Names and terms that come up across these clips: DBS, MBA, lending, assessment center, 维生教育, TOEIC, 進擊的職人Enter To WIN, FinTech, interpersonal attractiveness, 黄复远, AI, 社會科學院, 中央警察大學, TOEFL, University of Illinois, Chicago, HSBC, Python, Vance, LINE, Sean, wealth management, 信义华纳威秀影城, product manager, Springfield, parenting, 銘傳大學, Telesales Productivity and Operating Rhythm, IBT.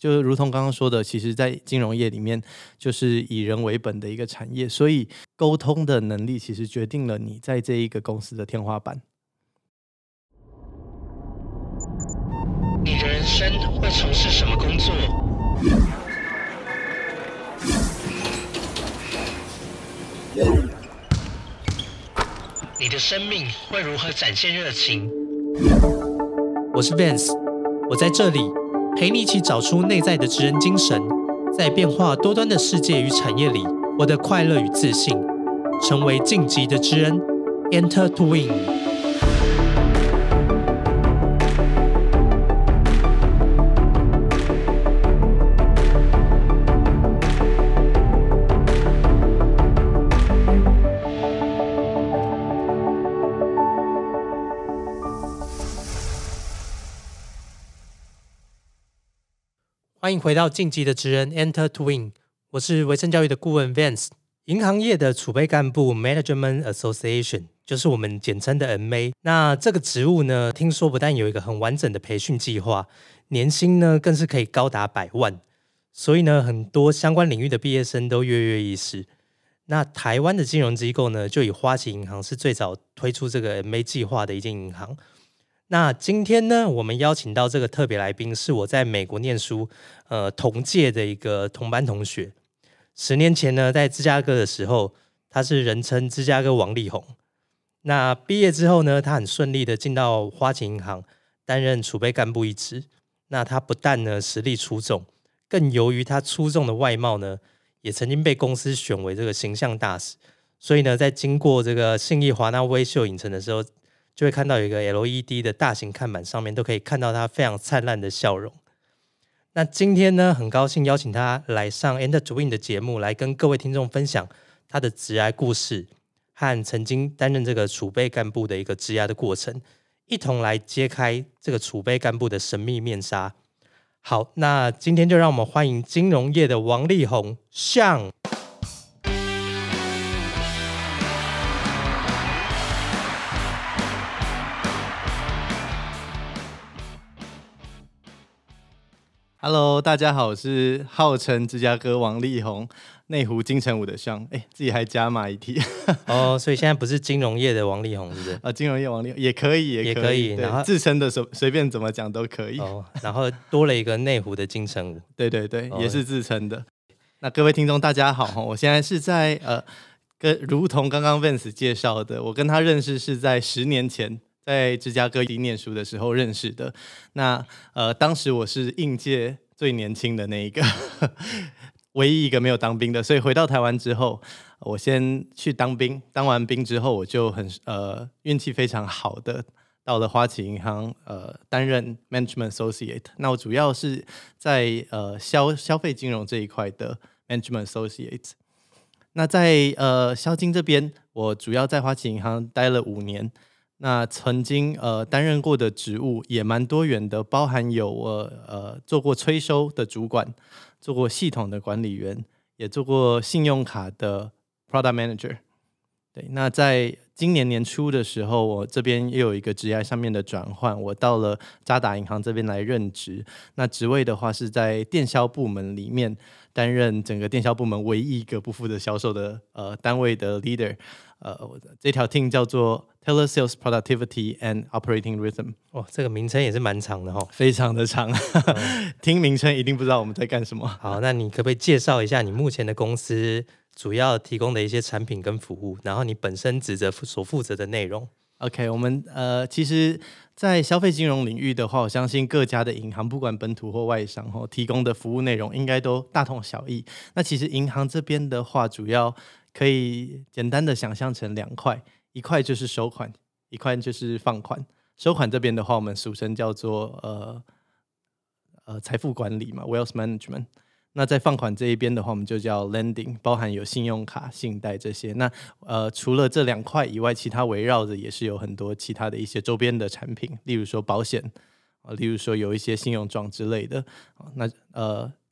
就是如同刚刚说的，其实在金融业里面就是以人为本的一个产业，所以沟通的能力其实决定了你在这一个公司的天花板。你的人生会从事什么工作？你的生命会如何展现热情？我是 Vance， 我在这里陪你一起找出内在的职人精神，在变化多端的世界与产业里，我的快乐与自信，成为晋级的职人 Enter To WIN。欢迎回到晋级的职人 Enter To WIN， 我是维生教育的顾问 Vance。 银行业的储备干部 Management Association 就是我们简称的 MA。 那这个职务呢，听说不但有一个很完整的培训计划，年薪呢更是可以高达100万，所以呢很多相关领域的毕业生都跃跃欲试。那台湾的金融机构呢，就以花旗银行是最早推出这个 MA 计划的一间银行。那今天呢，我们邀请到这个特别来宾是我在美国念书同届的一个同班同学。10年前呢，在芝加哥的时候，他是人称芝加哥王力宏。那毕业之后呢，他很顺利的进到花旗银行担任储备干部一职。那他不但呢实力出众，更由于他出众的外貌呢，也曾经被公司选为这个形象大使。所以呢，在经过这个信义华纳威秀影城的时候，就会看到有一个 LED 的大型看板，上面都可以看到他非常灿烂的笑容。那今天呢，很高兴邀请他来上 Enter To WIN 的节目，来跟各位听众分享他的职涯故事和曾经担任这个储备干部的一个职涯的过程，一同来揭开这个储备干部的神秘面纱。好，那今天就让我们欢迎金融业的王力宏 Sean。Hello， 大家好，我是号称芝加哥王力宏、内湖金城武的Sean，自己还加码一题哦，所以现在不是金融业的王力宏，是不是？啊，金融业王力宏也可以，然后自称的随便怎么讲都可以。哦，然后多了一个内湖的金城武，对对对，也是自称的。哦，那各位听众大家好，我现在是在如同刚刚 Vance 介绍的，我跟他认识是在10年前。在芝加哥念书的时候认识的。那当时我是应届最年轻的那一个唯一一个没有当兵的，所以回到台湾之后我先去当兵，当完兵之后我就很运气非常好的到了花旗银行担任 Management Associate。 那我主要是在消费金融这一块的 Management Associate。 那在消金这边，我主要在花旗银行待了5年。那曾经担任过的职务也蛮多元的，包含有做过催收的主管，做过系统的管理员，也做过信用卡的 product manager。 对，那在今年年初的时候，我这边又有一个职业上面的转换，我到了渣打银行这边来任职。那职位的话是在电销部门里面担任整个电销部门唯一一个不负责销售的单位的 leader。这条 team 叫做 Telesales Productivity and Operating Rhythm。 哦，这个名称也是蛮长的，哦，非常的长听名称一定不知道我们在干什么。好，那你可不可以介绍一下你目前的公司主要提供的一些产品跟服务，然后你本身职责所负责的内容？ OK， 我们其实在消费金融领域的话，我相信各家的银行不管本土或外商，哦，提供的服务内容应该都大同小异。那其实银行这边的话，主要可以简单的想象成2块，一块就是收款，一块就是放款。收款这边的话，我们俗称叫做财富管理嘛 ，wealth management。那在放款这一边的话，我们就叫 lending， 包含有信用卡、信贷这些。那除了这2块以外，其他围绕着也是有很多其他的一些周边的产品，例如说保险，例如说有一些信用状之类的。那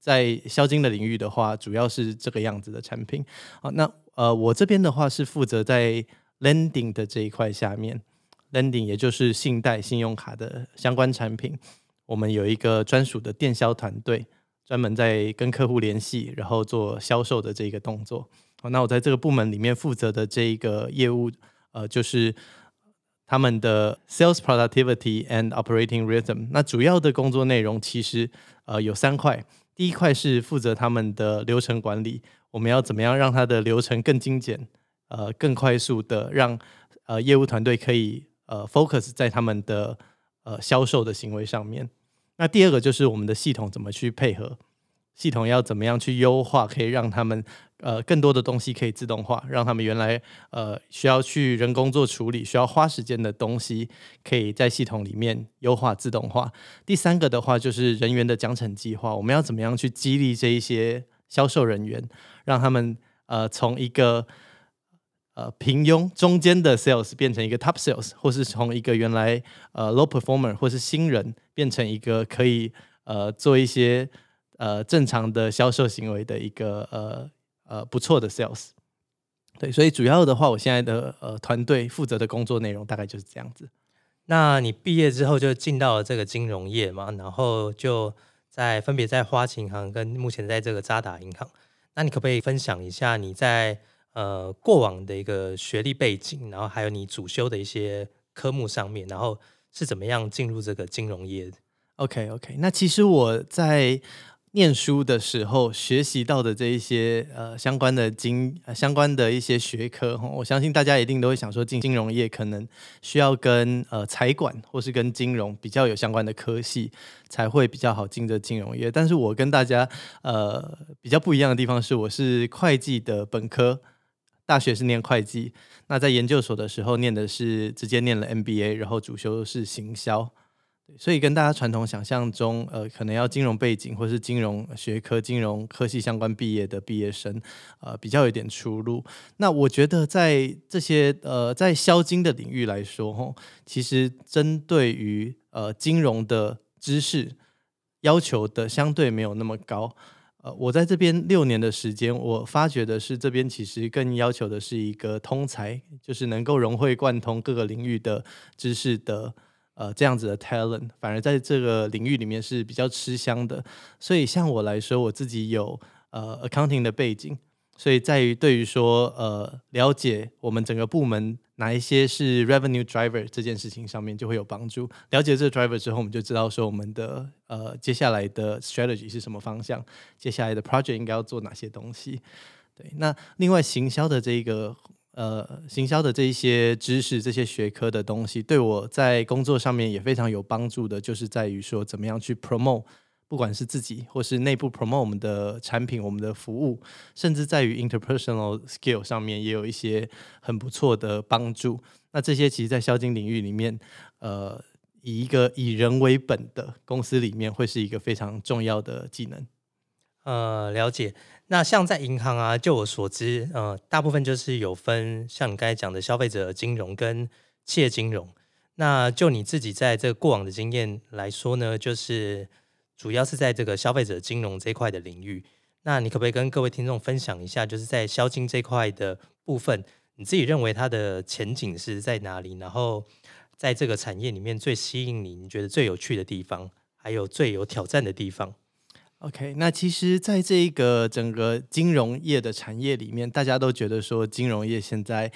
在消金的领域的话，主要是这个样子的产品。那我这边的话是负责在 lending 的这一块下面， lending 也就是信贷、信用卡的相关产品。我们有一个专属的电销团队，专门在跟客户联系，然后做销售的这个动作。那我在这个部门里面负责的这一个业务就是他们的 Sales Productivity and Operating Rhythm。 那主要的工作内容其实有3块。第一块是负责他们的流程管理，我们要怎么样让他的流程更精简更快速的让业务团队可以focus 在他们的销售的行为上面。那第二个就是我们的系统怎么去配合，系统要怎么样去优化，可以让他们更多的东西可以自动化，让他们原来需要去人工做处理需要花时间的东西可以在系统里面优化自动化。第三个的话就是人员的奖惩计划，我们要怎么样去激励这一些销售人员，让他们从一个平庸中间的 sales 变成一个 top sales， 或是从一个原来low performer 或是新人变成一个可以做一些正常的销售行为的一个不错的 sales。 对，所以主要的话我现在的团队负责的工作内容大概就是这样子。那你毕业之后就进到了这个金融业嘛，然后就在分别在花旗银行跟目前在这个渣打银行。那你可不可以分享一下你在过往的一个学历背景，然后还有你主修的一些科目上面，然后是怎么样进入这个金融业的？ OK， 那其实我在念书的时候学习到的这一些相关的一些学科，我相信大家一定都会想说进金融业可能需要跟财管或是跟金融比较有相关的科系才会比较好进这金融业。但是我跟大家比较不一样的地方是，我是会计的本科，大学是念会计，那在研究所的时候念的是直接念了 MBA， 然后主修是行销。所以跟大家传统想象中可能要金融背景或是金融学科金融科系相关毕业的毕业生比较有点出路。那我觉得在这些在销金的领域来说，其实针对于金融的知识要求的相对没有那么高。我在这边6年的时间，我发觉的是这边其实更要求的是一个通才，就是能够融会贯通各个领域的知识的这样子的 talent， 反而在这个领域里面是比较吃香的。所以像我来说，我自己有accounting 的背景，所以在于对于说了解我们整个部门哪一些是 revenue driver 这件事情上面就会有帮助。了解这个 driver 之后，我们就知道说我们的接下来的 strategy 是什么方向，接下来的 project 应该要做哪些东西。对，那另外行销的这一些知识，这些学科的东西对我在工作上面也非常有帮助的，就是在于说怎么样去 promote， 不管是自己或是内部 promote 我们的产品我们的服务，甚至在于 interpersonal skill 上面也有一些很不错的帮助。那这些其实在销金领域里面以一个以人为本的公司里面会是一个非常重要的技能。了解。那像在银行啊，就我所知大部分就是有分像你刚才讲的消费者金融跟企业金融。那就你自己在这个过往的经验来说呢，就是主要是在这个消费者金融这一块的领域。那你可不可以跟各位听众分享一下，就是在销金这块的部分，你自己认为它的前景是在哪里，然后在这个产业里面最吸引你，你觉得最有趣的地方，还有最有挑战的地方？OK， 那其实在这个整个金融业的产业里面，大家都觉得说金融业现在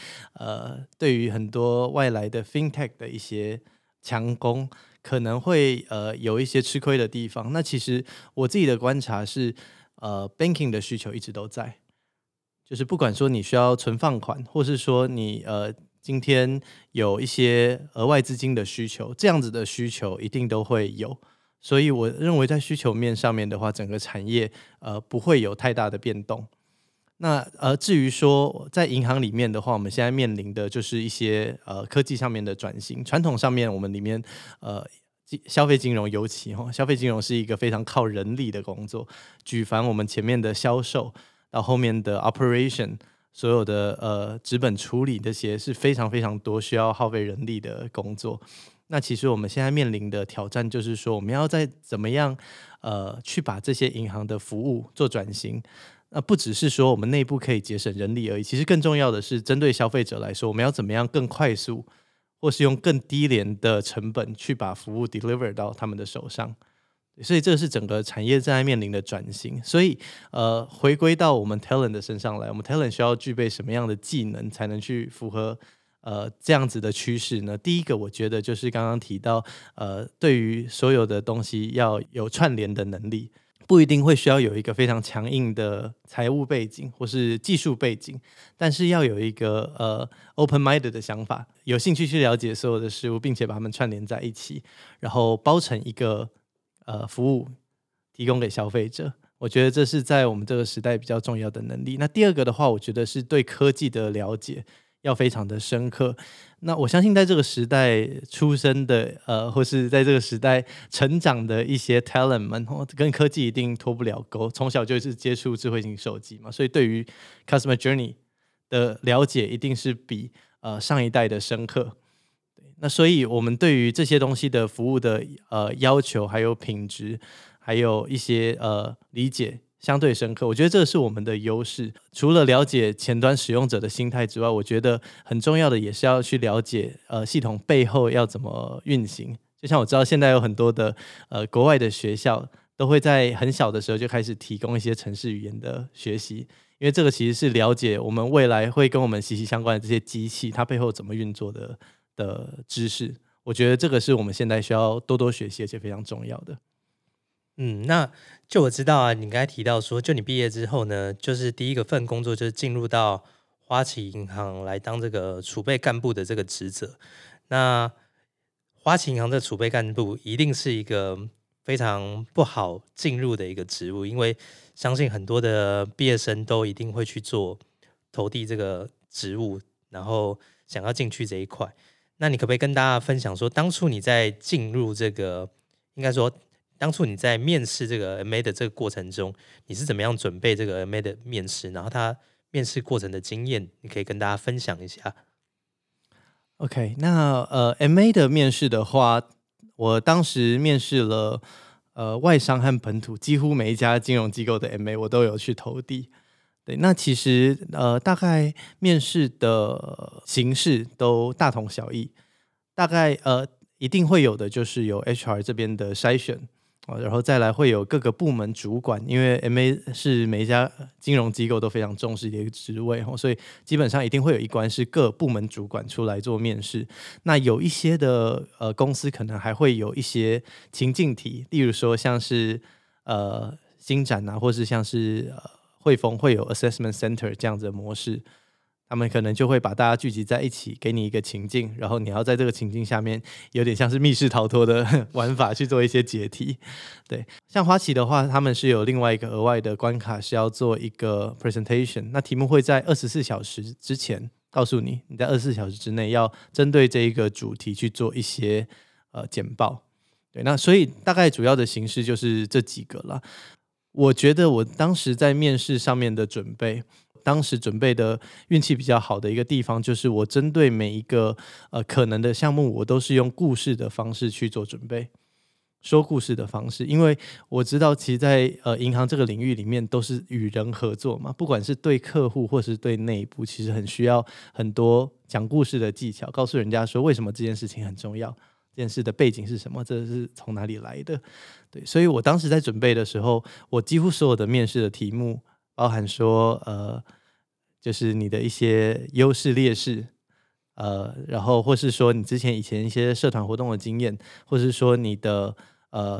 对于很多外来的 FinTech 的一些强攻可能会有一些吃亏的地方。那其实我自己的观察是banking 的需求一直都在，就是不管说你需要存放款，或是说你今天有一些额外资金的需求，这样子的需求一定都会有。所以我认为在需求面上面的话，整个产业不会有太大的变动。那至于说在银行里面的话，我们现在面临的就是一些科技上面的转型。传统上面我们里面消费金融尤其消费金融是一个非常靠人力的工作，举凡我们前面的销售到后面的 operation， 所有的纸本处理这些是非常非常多需要耗费人力的工作。那其实我们现在面临的挑战就是说，我们要再怎么样去把这些银行的服务做转型。不只是说我们内部可以节省人力而已，其实更重要的是针对消费者来说，我们要怎么样更快速或是用更低廉的成本去把服务 deliver 到他们的手上。所以这是整个产业正在面临的转型。所以回归到我们 talent 的身上来，我们 talent 需要具备什么样的技能才能去符合这样子的趋势呢？第一个我觉得就是刚刚提到对于所有的东西要有串联的能力，不一定会需要有一个非常强硬的财务背景或是技术背景，但是要有一个open-minded 的想法，有兴趣去了解所有的事物，并且把它们串联在一起，然后包成一个服务提供给消费者。我觉得这是在我们这个时代比较重要的能力。那第二个的话，我觉得是对科技的了解要非常的深刻。那我相信在这个时代出生的或是在这个时代成长的一些 talent 们跟科技一定脱不了钩，从小就是接触智慧型手机嘛，所以对于 customer journey 的了解一定是比上一代的深刻。那所以我们对于这些东西的服务的要求还有品质还有一些理解相对深刻，我觉得这是我们的优势。除了了解前端使用者的心态之外，我觉得很重要的也是要去了解系统背后要怎么运行。就像我知道现在有很多的国外的学校都会在很小的时候就开始提供一些程式语言的学习，因为这个其实是了解我们未来会跟我们息息相关的这些机器它背后怎么运作的知识。我觉得这个是我们现在需要多多学习而且非常重要的。那就我知道啊，你刚才提到说就你毕业之后呢，就是第一个份工作就是进入到花旗银行来当这个储备干部的这个职责。那花旗银行的储备干部一定是一个非常不好进入的一个职务，因为相信很多的毕业生都一定会去做投递这个职务，然后想要进去这一块。那你可不可以跟大家分享说当初你在进入这个，应该说当初你在面试这个 MA 的这个过程中，你是怎么样准备这个 MA 的面试，然后他面试过程的经验你可以跟大家分享一下。 OK， 那MA 的面试的话，我当时面试了外商和本土，几乎每一家金融机构的 MA 我都有去投递。对，那其实大概面试的形式都大同小异，大概一定会有的就是有 HR 这边的筛选，然后再来会有各个部门主管，因为 MA 是每一家金融机构都非常重视的一个职位，所以基本上一定会有一关是各部门主管出来做面试。那有一些的公司可能还会有一些情境题，例如说像是星展啊，或是像是汇丰会有 assessment center 这样子的模式，他们可能就会把大家聚集在一起，给你一个情境，然后你要在这个情境下面有点像是密室逃脱的玩法去做一些解题。对，像花旗的话，他们是有另外一个额外的关卡是要做一个 presentation， 那题目会在24小时之前告诉你，你在24小时之内要针对这一个主题去做一些简报。对，那所以大概主要的形式就是这几个啦。我觉得我当时在面试上面的准备，当时准备的运气比较好的一个地方就是我针对每一个可能的项目我都是用故事的方式去做准备，说故事的方式。因为我知道其实在银行这个领域里面都是与人合作嘛，不管是对客户或是对内部，其实很需要很多讲故事的技巧，告诉人家说为什么这件事情很重要，这件事的背景是什么，这是从哪里来的。对，所以我当时在准备的时候，我几乎所有的面试的题目包含说就是你的一些优势劣势然后或是说你以前一些社团活动的经验，或是说你的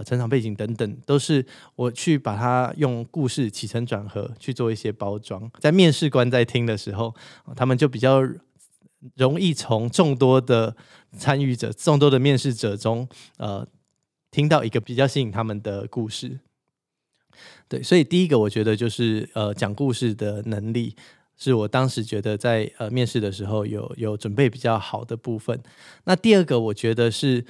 成长背景等等，都是我去把它用故事起承转合去做一些包装。在面试官在听的时候，他们就比较容易从众多的参与者、众多的面试者中听到一个比较吸引他们的故事。对，所以第一个我觉得就是讲故事的能力是我当时觉得在面试的时候有准备比较好的部分。那第二个我觉得是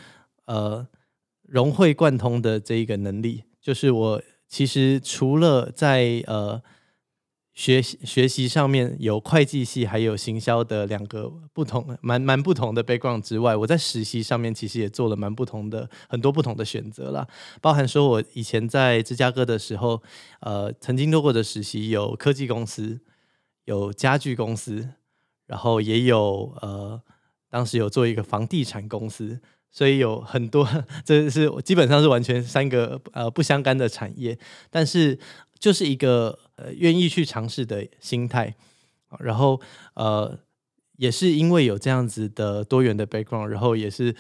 融会贯通的这一个能力，就是我其实除了在学习上面有会计系还有行销的两个蛮不同的 background 之外，我在实习上面其实也做了很多不同的选择啦，包含说我以前在芝加哥的时候曾经做过的实习有科技公司，有家具公司，然后也有当时有做一个房地产公司，所以有很多，这是基本上是完全三个不相干的产业，但是就是一个愿意去尝试的心态，然后也是因为有这样子的多元的 background， 然后也是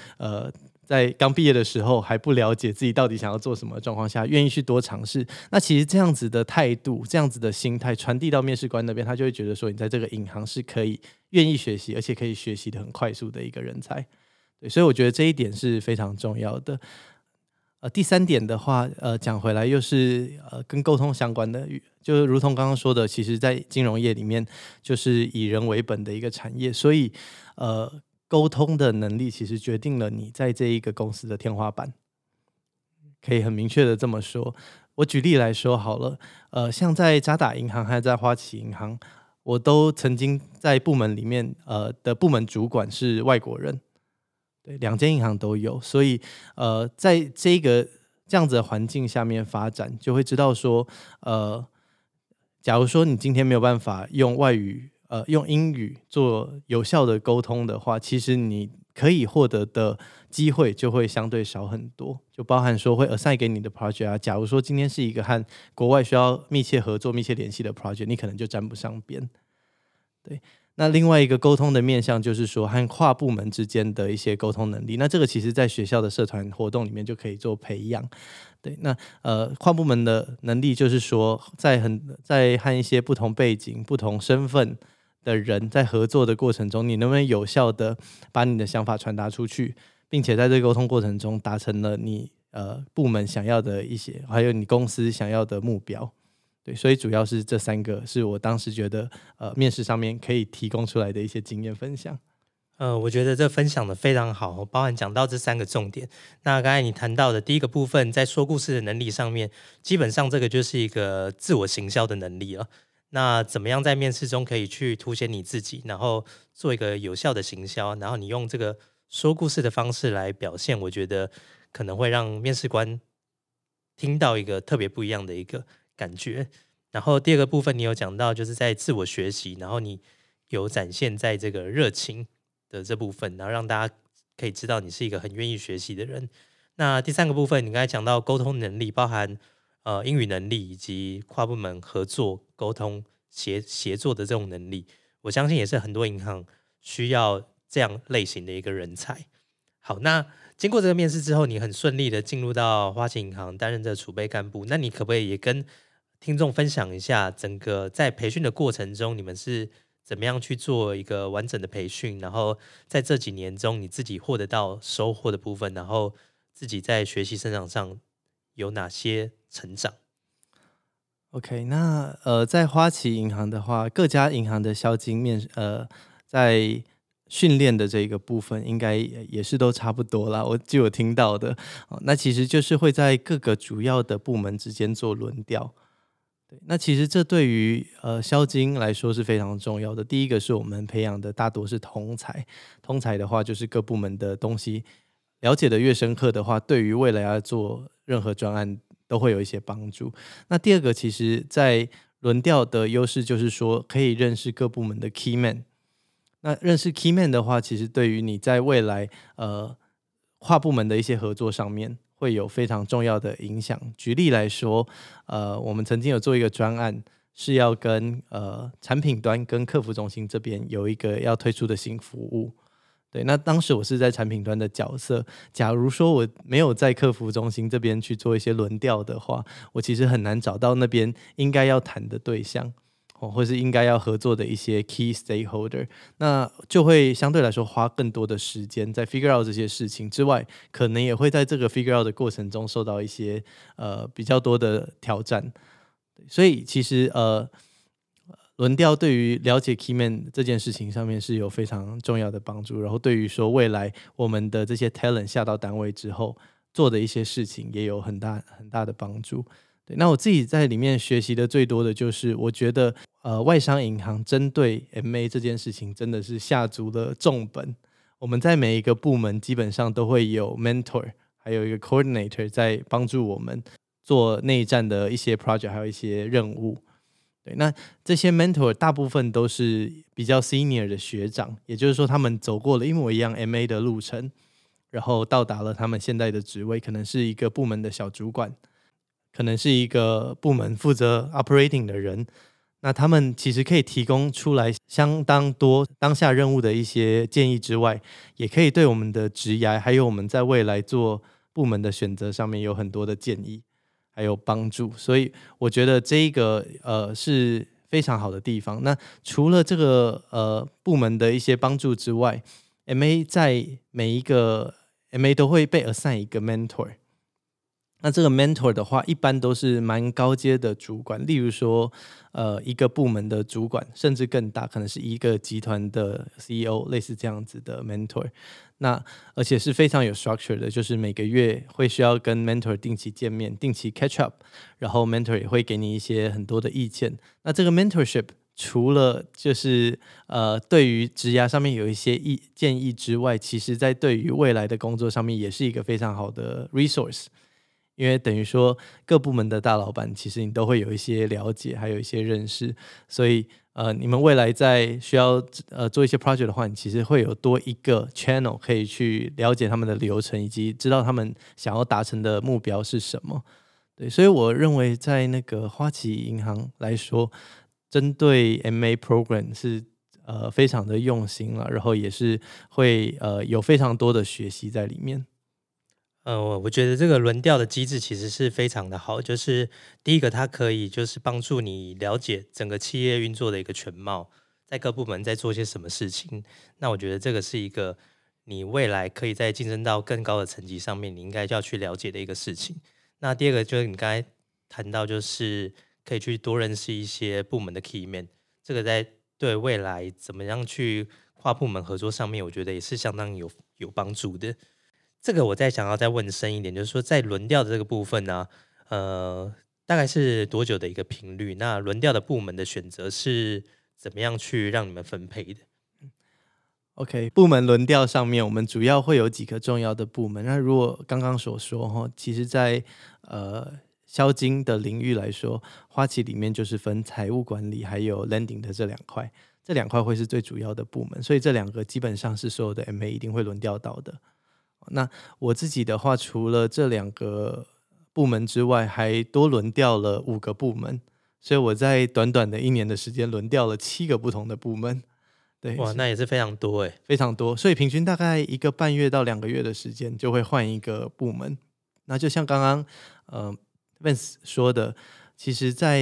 在刚毕业的时候还不了解自己到底想要做什么的状况下，愿意去多尝试。那其实这样子的态度，这样子的心态传递到面试官那边，他就会觉得说你在这个银行是可以愿意学习，而且可以学习的很快速的一个人才。对，所以我觉得这一点是非常重要的。第三点的话，讲回来又是跟沟通相关的，就如同刚刚说的，其实在金融业里面就是以人为本的一个产业，所以沟通的能力其实决定了你在这一个公司的天花板，可以很明确的这么说。我举例来说好了，像在渣打银行还在花旗银行，我都曾经在部门里面的部门主管是外国人，对，两间银行都有，所以在这个这样子的环境下面发展，就会知道说假如说你今天没有办法用外语用英语做有效的沟通的话，其实你可以获得的机会就会相对少很多，就包含说会 assign 给你的 project 啊，假如说今天是一个和国外需要密切合作密切联系的 project， 你可能就沾不上边。对，那另外一个沟通的面向就是说和跨部门之间的一些沟通能力，那这个其实在学校的社团活动里面就可以做培养。对，那跨部门的能力就是说在和一些不同背景不同身份的人在合作的过程中，你能不能有效的把你的想法传达出去，并且在这个沟通过程中达成了你部门想要的一些还有你公司想要的目标。对，所以主要是这三个是我当时觉得面试上面可以提供出来的一些经验分享。我觉得这分享的非常好，包含讲到这三个重点。那刚才你谈到的第一个部分，在说故事的能力上面，基本上这个就是一个自我行销的能力了。那怎么样在面试中可以去凸显你自己，然后做一个有效的行销，然后你用这个说故事的方式来表现，我觉得可能会让面试官听到一个特别不一样的一个感觉。然后第二个部分你有讲到就是在自我学习，然后你有展现在这个热情的这部分，然后让大家可以知道你是一个很愿意学习的人。那第三个部分你刚才讲到沟通能力，包含英语能力以及跨部门合作沟通协作的这种能力，我相信也是很多银行需要这样类型的一个人才。好，那经过这个面试之后，你很顺利的进入到花旗银行担任这储备干部，那你可不可以也跟听众分享一下整个在培训的过程中你们是怎么样去做一个完整的培训，然后在这几年中你自己获得到收获的部分，然后自己在学习生长上有哪些成长？ OK， 那在花旗银行的话，各家银行的销金面在训练的这个部分应该也是都差不多啦，我就有听到的那其实就是会在各个主要的部门之间做轮调。对，那其实这对于销金来说是非常重要的。第一个是我们培养的大多是同才，同才的话就是各部门的东西了解的越深刻的话，对于未来要做任何专案都会有一些帮助。那第二个其实在轮调的优势就是说可以认识各部门的 key man， 那认识 key man 的话其实对于你在未来跨部门的一些合作上面会有非常重要的影响。举例来说我们曾经有做一个专案是要跟产品端跟客服中心这边有一个要推出的新服务。对，那当时我是在产品端的角色，假如说我没有在客服中心这边去做一些轮调的话，我其实很难找到那边应该要谈的对象或是应该要合作的一些 key stakeholder， 那就会相对来说花更多的时间在 figure out 这些事情之外，可能也会在这个 figure out 的过程中受到一些比较多的挑战。所以其实轮调对于了解 Keyman 这件事情上面是有非常重要的帮助，然后对于说未来我们的这些 talent 下到单位之后做的一些事情也有很大的帮助。对，那我自己在里面学习的最多的就是我觉得外商银行针对 MA 这件事情真的是下足了重本，我们在每一个部门基本上都会有 mentor 还有一个 coordinator 在帮助我们做内战的一些 project 还有一些任务。对，那这些 mentor 大部分都是比较 senior 的学长，也就是说他们走过了一模一样 MA 的路程，然后到达了他们现在的职位，可能是一个部门的小主管，可能是一个部门负责 operating 的人。那他们其实可以提供出来相当多当下任务的一些建议之外，也可以对我们的职涯还有我们在未来做部门的选择上面有很多的建议还有帮助。所以我觉得这一个是非常好的地方。那除了这个部门的一些帮助之外， MA 在每一个 MA 都会被 assign 一个 mentor。 那这个 mentor 的话一般都是蛮高阶的主管，例如说一个部门的主管，甚至更大，可能是一个集团的 CEO， 类似这样子的 mentor。 那而且是非常有 structure 的，就是每个月会需要跟 mentor 定期见面，定期 catch up， 然后 mentor 也会给你一些很多的意见。那这个 mentorship 除了就是对于职涯上面有一些建议之外，其实在对于未来的工作上面也是一个非常好的 resource。因为等于说各部门的大老板其实你都会有一些了解还有一些认识，所以你们未来在需要做一些 project 的话，你其实会有多一个 channel 可以去了解他们的流程，以及知道他们想要达成的目标是什么。对，所以我认为在那个花旗银行来说，针对 MA program 是非常的用心了，然后也是会有非常多的学习在里面。我觉得这个轮调的机制其实是非常的好，就是第一个它可以就是帮助你了解整个企业运作的一个全貌，在各部门在做些什么事情。那我觉得这个是一个你未来可以在晋升到更高的层级上面你应该就要去了解的一个事情。那第二个就是你刚才谈到，就是可以去多认识一些部门的 key man， 这个在对未来怎么样去跨部门合作上面我觉得也是相当有帮助的。这个我再想要再问深一点，就是说在轮调的这个部分呢、大概是多久的一个频率？那轮调的部门的选择是怎么样去让你们分配的？ OK， 部门轮调上面我们主要会有几个重要的部门。那如果刚刚所说，其实在销金的领域来说，花旗里面就是分财务管理还有 lending 的这两块，这两块会是最主要的部门，所以这两个基本上是所有的 MA 一定会轮调到的。那我自己的话，除了这两个部门之外，还多轮调了5个部门，所以我在短短的1年的时间轮调了7个不同的部门。对，哇，那也是非常多耶，非常多。所以平均大概1个半月到2个月的时间就会换一个部门。那就像刚刚Vance 说的，其实在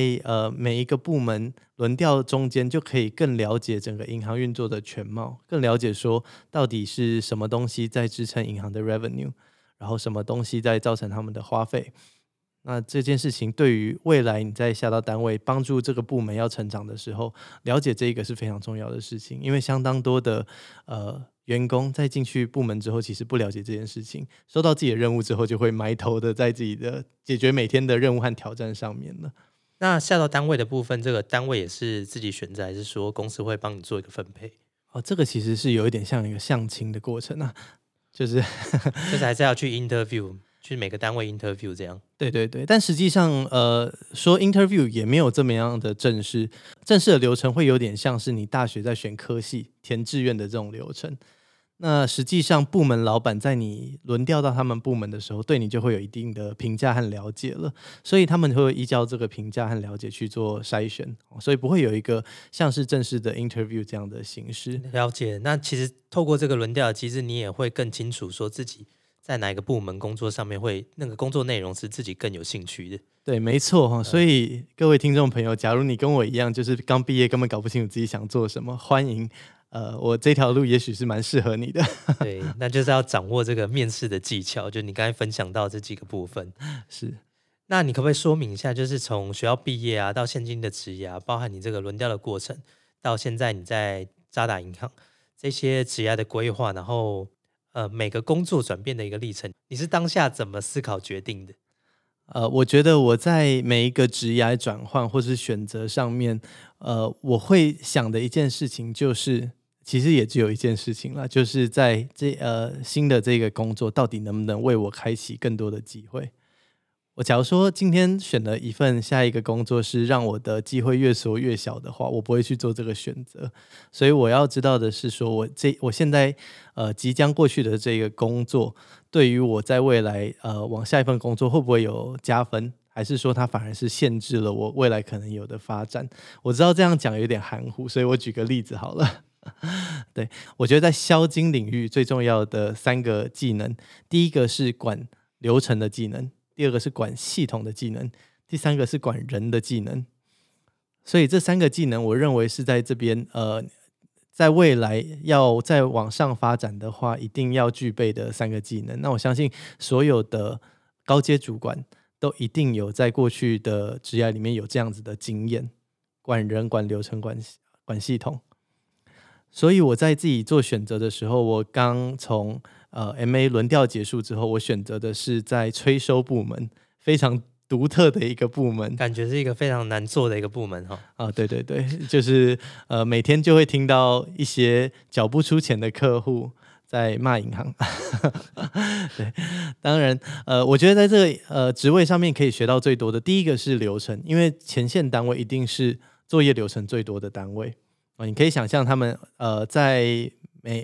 每一个部门轮调中间就可以更了解整个银行运作的全貌，更了解说到底是什么东西在支撑银行的 revenue， 然后什么东西在造成他们的花费。那这件事情对于未来你在下到单位帮助这个部门要成长的时候，了解这个是非常重要的事情。因为相当多的员工在进去部门之后其实不了解这件事情，收到自己的任务之后就会埋头的在自己的解决每天的任务和挑战上面了。那下到单位的部分，这个单位也是自己选择，还是说公司会帮你做一个分配？这个其实是有一点像一个相亲的过程啊，就是还是要去 interview， 去每个单位 interview 这样。对对对，但实际上说 interview 也没有这么样的正式，正式的流程会有点像是你大学在选科系填志愿的这种流程。那实际上部门老板在你轮调到他们部门的时候，对你就会有一定的评价和了解了，所以他们会依照这个评价和了解去做筛选，所以不会有一个像是正式的 interview 这样的形式。了解。那其实透过这个轮调，其实你也会更清楚说自己在哪一个部门工作上面会那个工作内容是自己更有兴趣的。对，没错。所以各位听众朋友，假如你跟我一样就是刚毕业根本搞不清楚自己想做什么，欢迎我这条路也许是蛮适合你的。对，那就是要掌握这个面试的技巧，就你刚才分享到这几个部分。是，那你可不可以说明一下，就是从学校毕业啊到现今的职涯啊，包含你这个轮调的过程，到现在你在渣打银行这些职涯的规划，然后每个工作转变的一个历程，你是当下怎么思考决定的？我觉得我在每一个职涯转换或是选择上面，我会想的一件事情就是。其实也只有一件事情啦，就是在新的这个工作到底能不能为我开启更多的机会。我假如说今天选了一份下一个工作是让我的机会越缩越小的话，我不会去做这个选择。所以我要知道的是说我现在即将过去的这个工作对于我在未来往下一份工作会不会有加分，还是说它反而是限制了我未来可能有的发展。我知道这样讲有点含糊，所以我举个例子好了。对，我觉得在销金领域最重要的三个技能，第一个是管流程的技能，第二个是管系统的技能，第三个是管人的技能。所以这三个技能我认为是在这边在未来要再往上发展的话一定要具备的三个技能。那我相信所有的高阶主管都一定有在过去的职涯里面有这样子的经验，管人、管流程、管系统。所以我在自己做选择的时候，我刚从MA 轮调结束之后，我选择的是在催收部门，非常独特的一个部门，感觉是一个非常难做的一个部门、哦对对对，就是每天就会听到一些缴不出钱的客户在骂银行对，当然我觉得在这个职位上面可以学到最多的，第一个是流程，因为前线单位一定是作业流程最多的单位。你可以想象他们在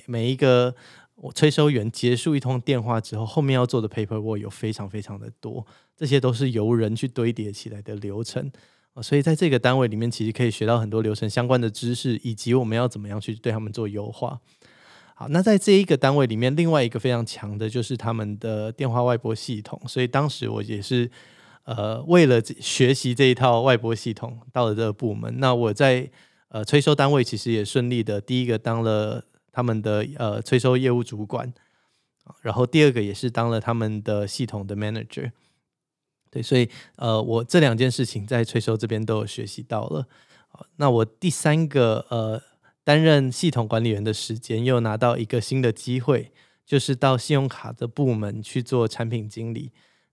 每一个催收员结束一通电话之后，后面要做的 paperwork 有非常非常的多，这些都是由人去堆叠起来的流程、所以在这个单位里面其实可以学到很多流程相关的知识，以及我们要怎么样去对他们做优化。好，那在这一个单位里面，另外一个非常强的就是他们的电话外拨系统，所以当时我也是为了学习这一套外拨系统到了这个部门。那我在催收单位其实也顺利的，第一个当了他们的催收业务主管，然后第二个也是当了他们的系统的 manager。 对，所以我这两件事情在催收这边都有学习到了。那我第三个担任系统管理员的时间又拿到一个新的机会，就是到信用卡的部门去做产品经理。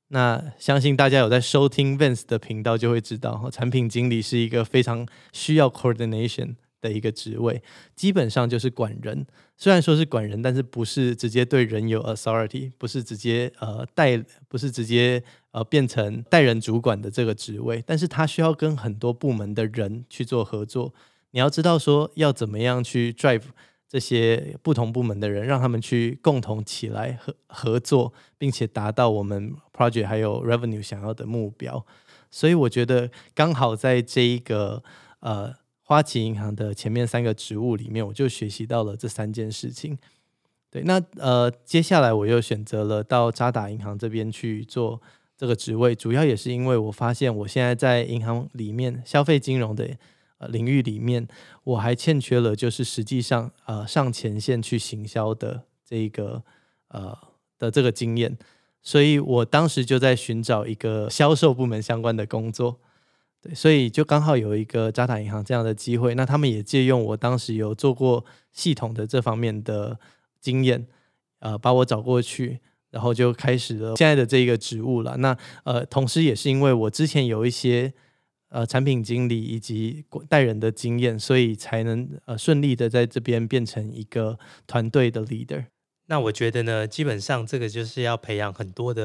那相信大家有在收听 Vance 的频道就会知道，产品经理是一个非常需要 coordination 的一个职位，基本上就是管人，虽然说是管人，但是不是直接对人有 authority， 不是直接变成带人主管的这个职位，但是他需要跟很多部门的人去做合作。你要知道说要怎么样去 drive这些不同部门的人，让他们去共同起来 合作，并且达到我们 project 还有 revenue 想要的目标。所以我觉得刚好在这一个花旗银行的前面三个职务里面，我就学习到了这三件事情。对，那接下来我又选择了到渣打银行这边去做这个职位，主要也是因为我发现我现在在银行里面消费金融的领域里面，我还欠缺了就是实际上上前线去行销的这个经验，所以我当时就在寻找一个销售部门相关的工作。对，所以就刚好有一个渣打银行这样的机会，那他们也借用我当时有做过系统的这方面的经验，把我找过去，然后就开始了现在的这个职务了。那同时也是因为我之前有一些产品经理以及带人的经验，所以才能顺利的在这边变成一个团队的 leader。 那我觉得呢，基本上这个就是要培养很多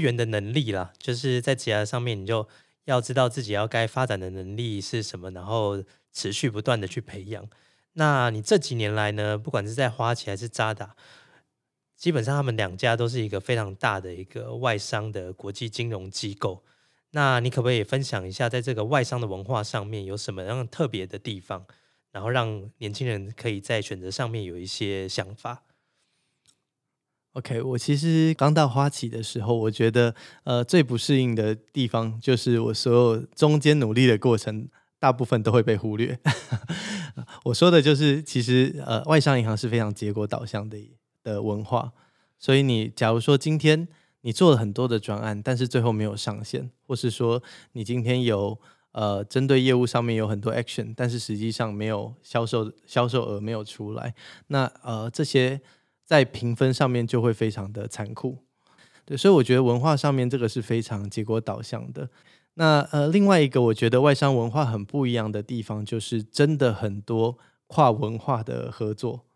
元的能力啦，就是在职涯上面你就要知道自己该发展的能力是什么，然后持续不断的去培养。那你这几年来呢，不管是在花旗还是渣打，基本上他们两家都是一个非常大的一个外商的国际金融机构，那你可不可以分享一下在这个外商的文化上面有什么样特别的地方，然后让年轻人可以在选择上面有一些想法？ OK， 我其实刚到花旗的时候，我觉得最不适应的地方就是我所有中间努力的过程大部分都会被忽略我说的就是其实外商银行是非常结果导向 的文化，所以你假如说今天你做了很多的专案，但是最后没有上线，或是说你今天有针对业务上面有很多 action， 但是实际上没有销售额没有出来，那这些在评分上面就会非常的残酷。对，所以我觉得文化上面这个是非常结果导向的。那另外一个我觉得外商文化很不一样的地方，就是真的很多跨文化的合作，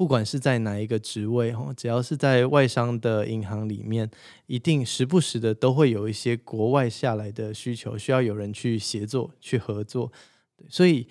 不管是在哪一个职位，只要是在外商的银行里面，一定时不时的都会有一些国外下来的需求，需要有人去协作去合作。所以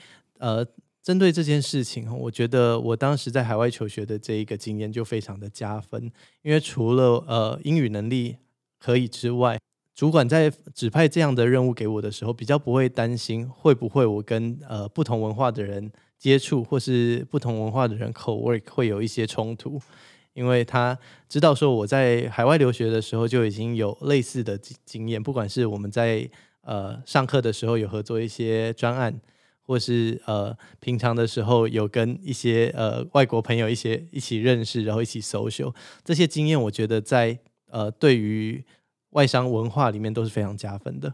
针对这件事情，我觉得我当时在海外求学的这一个经验就非常的加分，因为除了英语能力可以之外，主管在指派这样的任务给我的时候，比较不会担心会不会我跟不同文化的人接触，或是不同文化的人 co-work 会有一些冲突，因为他知道说我在海外留学的时候就已经有类似的经验，不管是我们在上课的时候有合作一些专案，或是平常的时候有跟一些外国朋友一起认识，然后一起 social， 这些经验我觉得在对于外商文化里面都是非常加分的。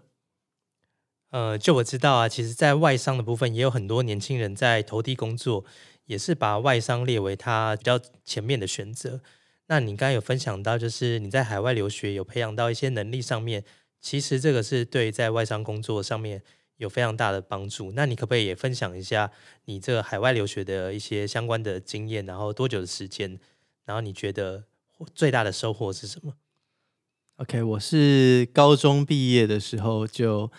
就我知道啊，其实在外商的部分也有很多年轻人在投递工作，也是把外商列为他比较前面的选择。那你刚才有分享到，就是你在海外留学有培养到一些能力上面，其实这个是对在外商工作上面有非常大的帮助。那你可不可以也分享一下你这个海外留学的一些相关的经验，然后多久的时间，然后你觉得最大的收获是什么？OK， 我是高中毕业的时候就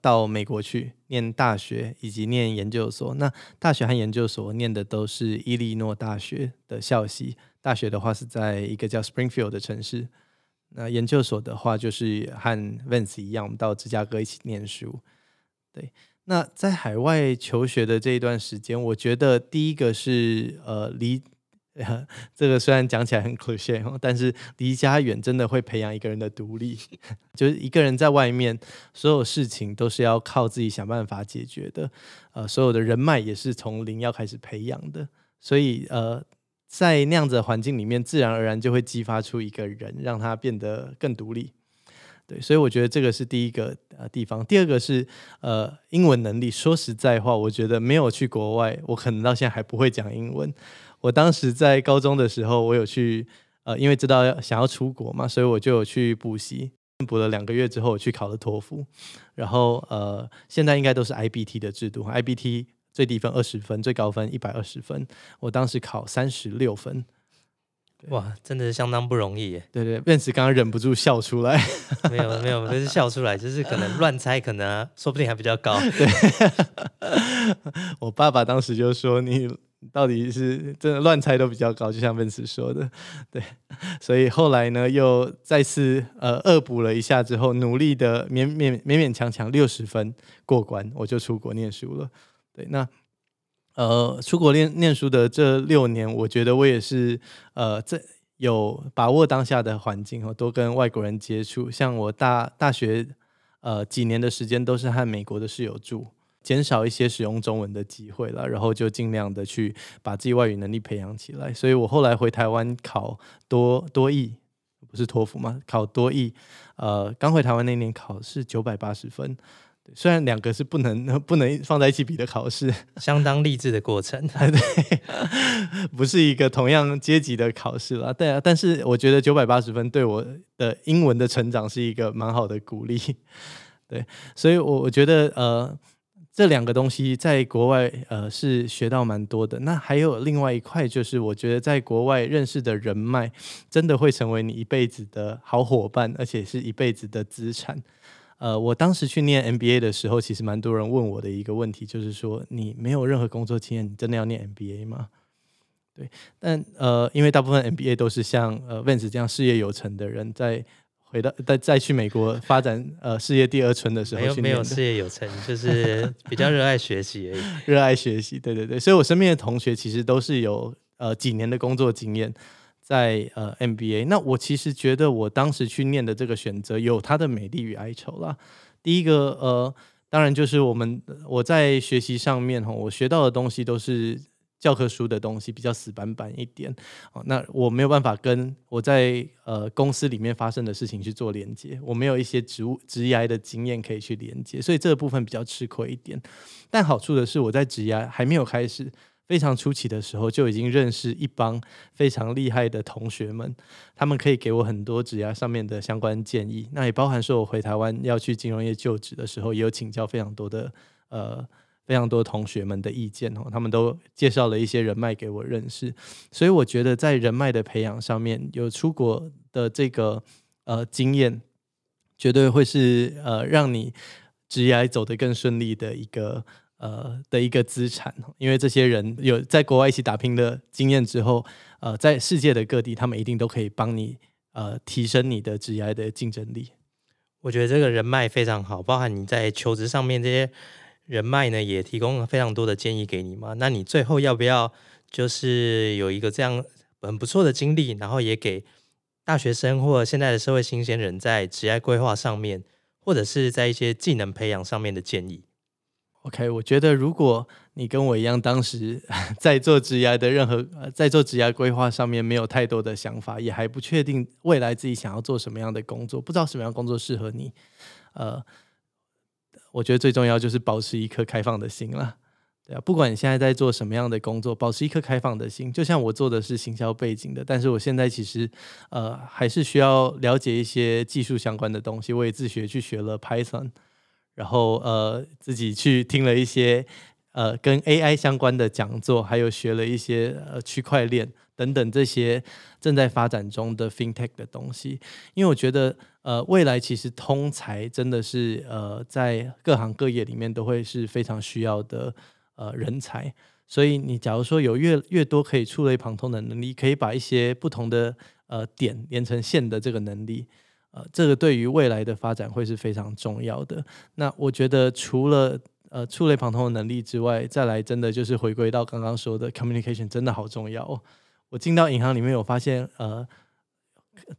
到美国去念大学以及念研究所。那大学和研究所念的都是伊利诺大学的校系，大学的话是在一个叫 Springfield 的城市，那研究所的话就是和 Vance 一样，我们到芝加哥一起念书。对，那在海外求学的这一段时间，我觉得第一个是这个虽然讲起来很 cliché， 但是离家远真的会培养一个人的独立就是一个人在外面，所有事情都是要靠自己想办法解决的，所有的人脉也是从零要开始培养的。所以在那样子的环境里面，自然而然就会激发出一个人，让他变得更独立。对，所以我觉得这个是第一个地方。第二个是英文能力。说实在话，我觉得没有去国外，我可能到现在还不会讲英文。我当时在高中的时候，我有去因为知道想要出国嘛，所以我就有去补习，补了2个月之后我去考了托福，然后现在应该都是 IBT 的制度， IBT 最低分20分，最高分120分，我当时考36分。哇，真的是相当不容易耶。对对，便是刚刚忍不住笑出来没有没有，不是笑出来，就是可能乱猜，可能说不定还比较高。对我爸爸当时就说你到底是真的乱猜都比较高，就像文斯说的。对，所以后来呢又再次恶补了一下之后，努力的勉强60分过关，我就出国念书了。对，那出国念书的这6年，我觉得我也是有把握当下的环境，多跟外国人接触。像我大学几年的时间都是和美国的室友住，减少一些使用中文的机会啦，然后就尽量的去把自己外语能力培养起来。所以我后来回台湾考多益，不是托福吗？考多益，刚回台湾那年考是980分，虽然2个是不能放在一起比的考试，相当励志的过程对，不是一个同样阶级的考试啦。对啊，但是我觉得980分对我的英文的成长是一个蛮好的鼓励。对，所以我觉得这2个东西在国外是学到蛮多的。那还有另外一块，就是我觉得在国外认识的人脉真的会成为你一辈子的好伙伴，而且是一辈子的资产。我当时去念 MBA 的时候，其实蛮多人问我的一个问题，就是说你没有任何工作经验，你真的要念 MBA 吗？对，但因为大部分 MBA 都是像Vance 这样事业有成的人再去美国发展事业第二春的时候去念的。没有事业有成，就是比较热爱学习而已热爱学习，对对对。所以我身边的同学其实都是有几年的工作经验在MBA。 那我其实觉得我当时去念的这个选择有它的美丽与哀愁啦。第一个当然就是我在学习上面，我学到的东西都是教科书的东西，比较死板板一点，那我没有办法跟我在公司里面发生的事情去做连接，我没有一些职涯的经验可以去连接，所以这个部分比较吃亏一点。但好处的是，我在职涯还没有开始非常初期的时候，就已经认识一帮非常厉害的同学们，他们可以给我很多职涯上面的相关建议。那也包含说我回台湾要去金融业就职的时候，也有请教非常多的非常多同学们的意见，他们都介绍了一些人脉给我认识。所以我觉得在人脉的培养上面，有出国的这个经验绝对会是让你职业走得更顺利的一个资产。因为这些人有在国外一起打拼的经验之后，在世界的各地他们一定都可以帮你提升你的职业的竞争力。我觉得这个人脉非常好，包含你在求职上面这些人脉呢，也提供了非常多的建议给你嘛。那你最后要不要就是有一个这样很不错的经历，然后也给大学生或现在的社会新鲜人在职业规划上面，或者是在一些技能培养上面的建议？ OK， 我觉得如果你跟我一样当时在做职业的任何在做职业规划上面没有太多的想法，也还不确定未来自己想要做什么样的工作，不知道什么样的工作适合你，我觉得最重要就是保持一颗开放的心啦。对啊，不管你现在在做什么样的工作，保持一颗开放的心。就像我做的是行销背景的，但是我现在其实还是需要了解一些技术相关的东西。我也自学去学了 Python， 然后自己去听了一些跟 AI 相关的讲座，还有学了一些区块链等等这些正在发展中的 FinTech 的东西。因为我觉得未来其实通才真的是在各行各业里面都会是非常需要的人才。所以你假如说有 越多可以触类旁通的能力，可以把一些不同的点连成线的这个能力，这个对于未来的发展会是非常重要的。那我觉得除了触类旁通的能力之外，再来真的就是回归到刚刚说的 communication， 真的好重要哦。我进到银行里面，我发现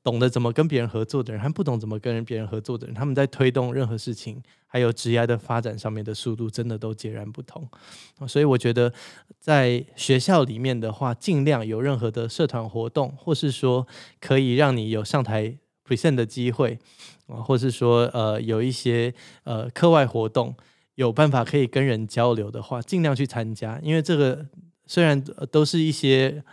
懂得怎么跟别人合作的人和不懂怎么跟别人合作的人，他们在推动任何事情还有职业的发展上面的速度真的都截然不同。所以我觉得在学校里面的话，尽量有任何的社团活动，或是说可以让你有上台 present 的机会，或是说有一些课外活动有办法可以跟人交流的话，尽量去参加。因为这个虽然都是一些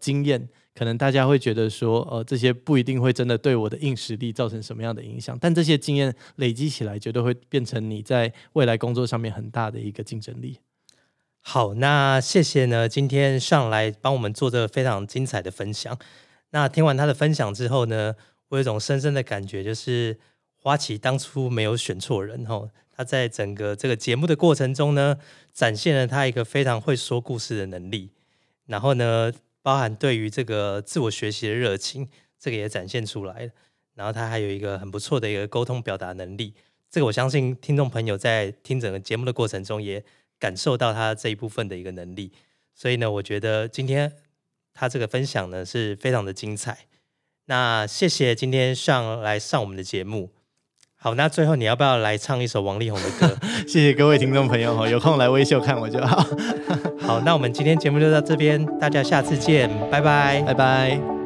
经验，可能大家会觉得说这些不一定会真的对我的硬实力造成什么样的影响，但这些经验累积起来绝对会变成你在未来工作上面很大的一个竞争力。好，那谢谢呢今天上来帮我们做这个非常精彩的分享。那听完他的分享之后呢，我有一种深深的感觉，就是花旗当初没有选错人哦。他在整个这个节目的过程中呢，展现了他一个非常会说故事的能力，然后呢包含对于这个自我学习的热情，这个也展现出来了。然后他还有一个很不错的一个沟通表达能力，这个我相信听众朋友在听整个节目的过程中也感受到他这一部分的一个能力。所以呢我觉得今天他这个分享呢是非常的精彩。那谢谢今天上来上我们的节目。好，那最后你要不要来唱一首王力宏的歌？谢谢各位听众朋友，有空来微秀看我就好。好，那我们今天节目就到这边，大家下次见，拜拜，拜拜。